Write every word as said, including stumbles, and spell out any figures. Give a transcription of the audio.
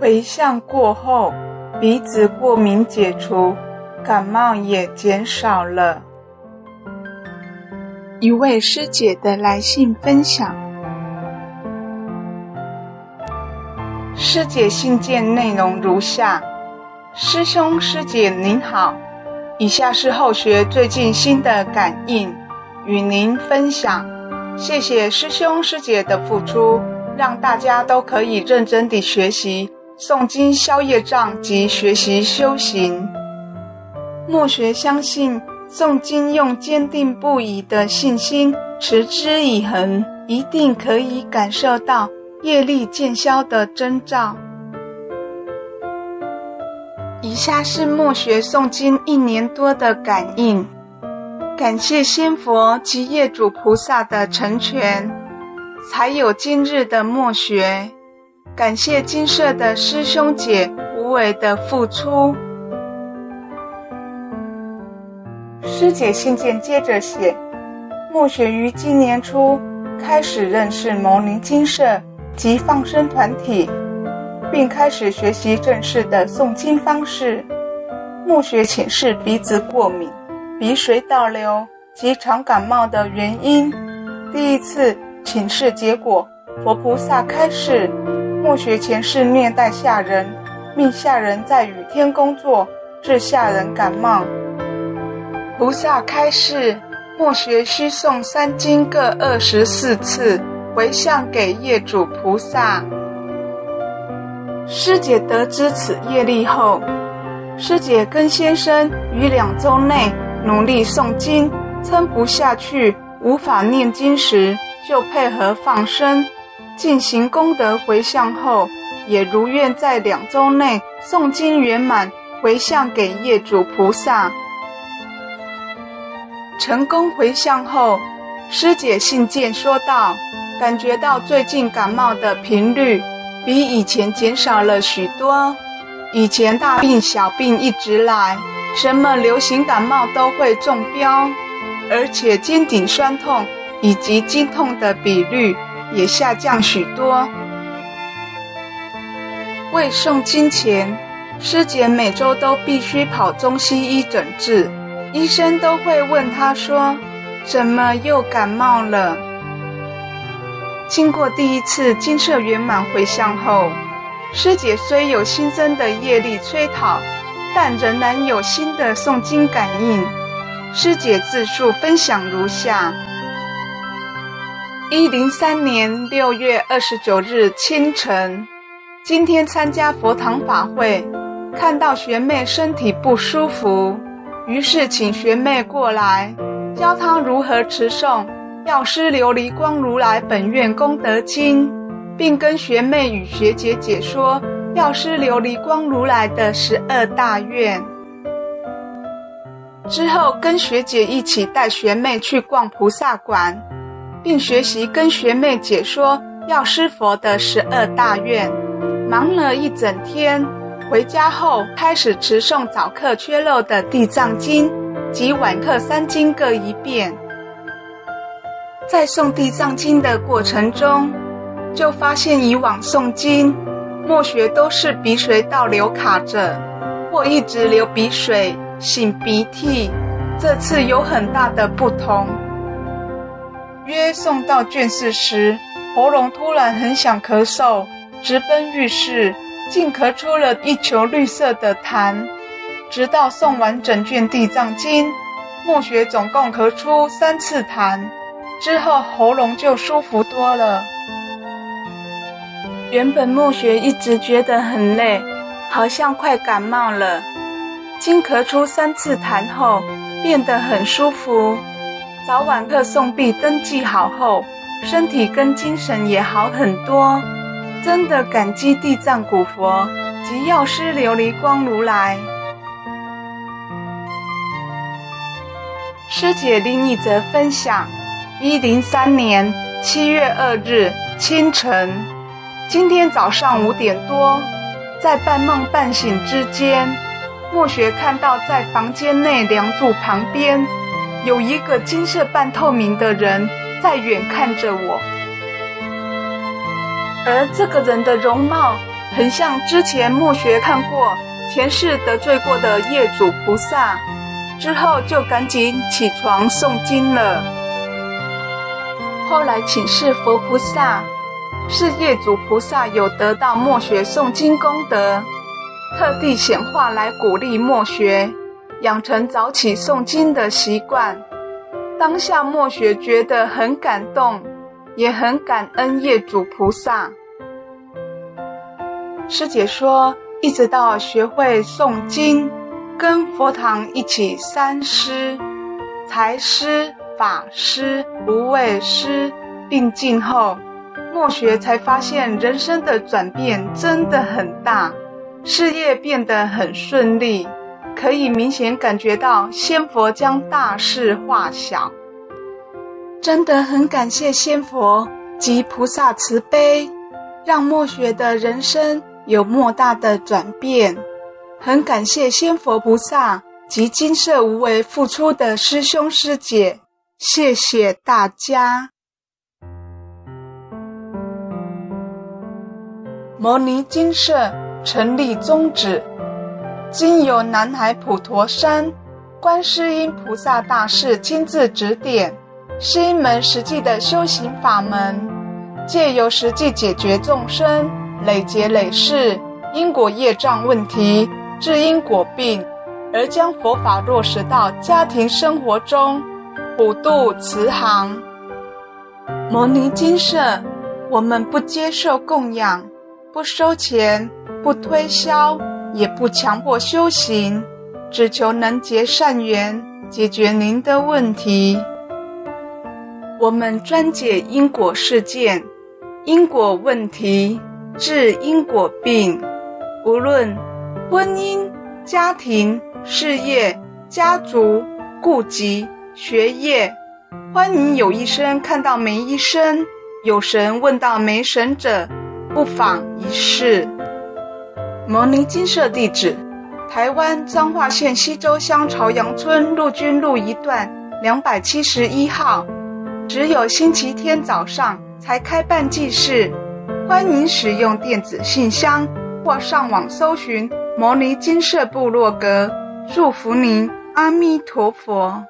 回向过后，鼻子过敏解除，感冒也减少了。一位师姐的来信分享，师姐信件内容如下：师兄师姐您好，以下是后学最近新的感应与您分享，谢谢师兄师姐的付出，让大家都可以认真地学习诵经消业障及学习修行。慕学相信诵经用坚定不移的信心持之以恒，一定可以感受到业力渐消的征兆。以下是慕学诵经一年多的感应，感谢仙佛及业主菩萨的成全，才有今日的慕学。感谢金舍的师兄姐无微的付出。师姐信件接着写，慕学于今年初开始认识牟尼精舍及放生团体，并开始学习正式的诵经方式。慕学请示鼻子过敏、鼻水倒流及常感冒的原因。第一次请示结果，佛菩萨开示，慕学前世虐待下人，命下人在雨天工作，致下人感冒。菩萨开示，慕学需诵三经各二十四次，回向给业主菩萨。师姐得知此业力后，师姐跟先生于两周内努力诵经，撑不下去无法念经时，就配合放生进行功德回向后，也如愿在两周内诵经圆满，回向给业主菩萨。成功回向后，师姐信件说道，感觉到最近感冒的频率比以前减少了许多，以前大病小病一直来，什么流行感冒都会中标，而且肩颈酸痛以及经痛的比率也下降许多。未诵经前，师姐每周都必须跑中西医诊治，医生都会问他说，怎么又感冒了？经过第一次金舍圆满回向后，师姐虽有新生的业力催讨，但仍然有新的诵经感应。师姐自述分享如下：一零三年六月二十九日清晨，今天参加佛堂法会，看到学妹身体不舒服，于是请学妹过来，教她如何持诵药师琉璃光如来本愿功德经，并跟学妹与学姐解说药师琉璃光如来的十二大愿。之后跟学姐一起带学妹去逛菩萨馆，并学习跟学妹解说药师佛的十二大愿。忙了一整天，回家后开始持诵早课缺漏的地藏经及晚课三经各一遍。在诵地藏经的过程中，就发现以往诵经默学都是鼻水倒流卡着，或一直流鼻水擤鼻涕，这次有很大的不同。约诵到卷四时，喉咙突然很想咳嗽，直奔浴室，竟咳出了一球绿色的痰，直到诵完整卷地藏经，默学总共咳出三次痰，之后喉咙就舒服多了。原本默学一直觉得很累，好像快感冒了，经咳出三次痰后，变得很舒服。早晚课诵毕登记好后，身体跟精神也好很多。真的感激地藏古佛及药师琉璃光如来。师姐另一则分享，一零三年七月二日清晨，今天早上五点多，在半梦半醒之间，默学看到在房间内梁柱旁边有一个金色半透明的人在远看着我，而这个人的容貌很像之前墨学看过前世得罪过的业主菩萨，之后就赶紧起床诵经了。后来请示佛菩萨，是业主菩萨有得到墨学诵经功德，特地显化来鼓励墨学养成早起诵经的习惯。当下墨学觉得很感动，也很感恩业主菩萨。师姐说，一直到学会诵经，跟佛堂一起三师、财师、法师、无畏师并进后，墨学才发现人生的转变真的很大，事业变得很顺利，可以明显感觉到仙佛将大事化小。真的很感谢仙佛及菩萨慈悲，让墨学的人生有莫大的转变。很感谢仙佛菩萨及金舍无为付出的师兄师姐，谢谢大家。牟尼金舍成立宗旨，经由南海普陀山观世音菩萨大士亲自指点，是一门实际的修行法门，借由实际解决众生累劫累世因果业障问题，治因果病，而将佛法落实到家庭生活中，普度慈航。牟尼金舍，我们不接受供养，不收钱，不推销，也不强迫修行，只求能结善缘，解决您的问题。我们专解因果事件、因果问题，治因果病，无论婚姻、家庭、事业、家族、顾及、学业，欢迎有医生看到没医生，有神问到没神者，不妨一试。牟尼金舍地址：台湾彰化县溪州乡朝阳村陆军路一段二七一号。只有星期天早上才开办祭事，欢迎使用电子信箱或上网搜寻牟尼金舍部落格。祝福您，阿弥陀佛。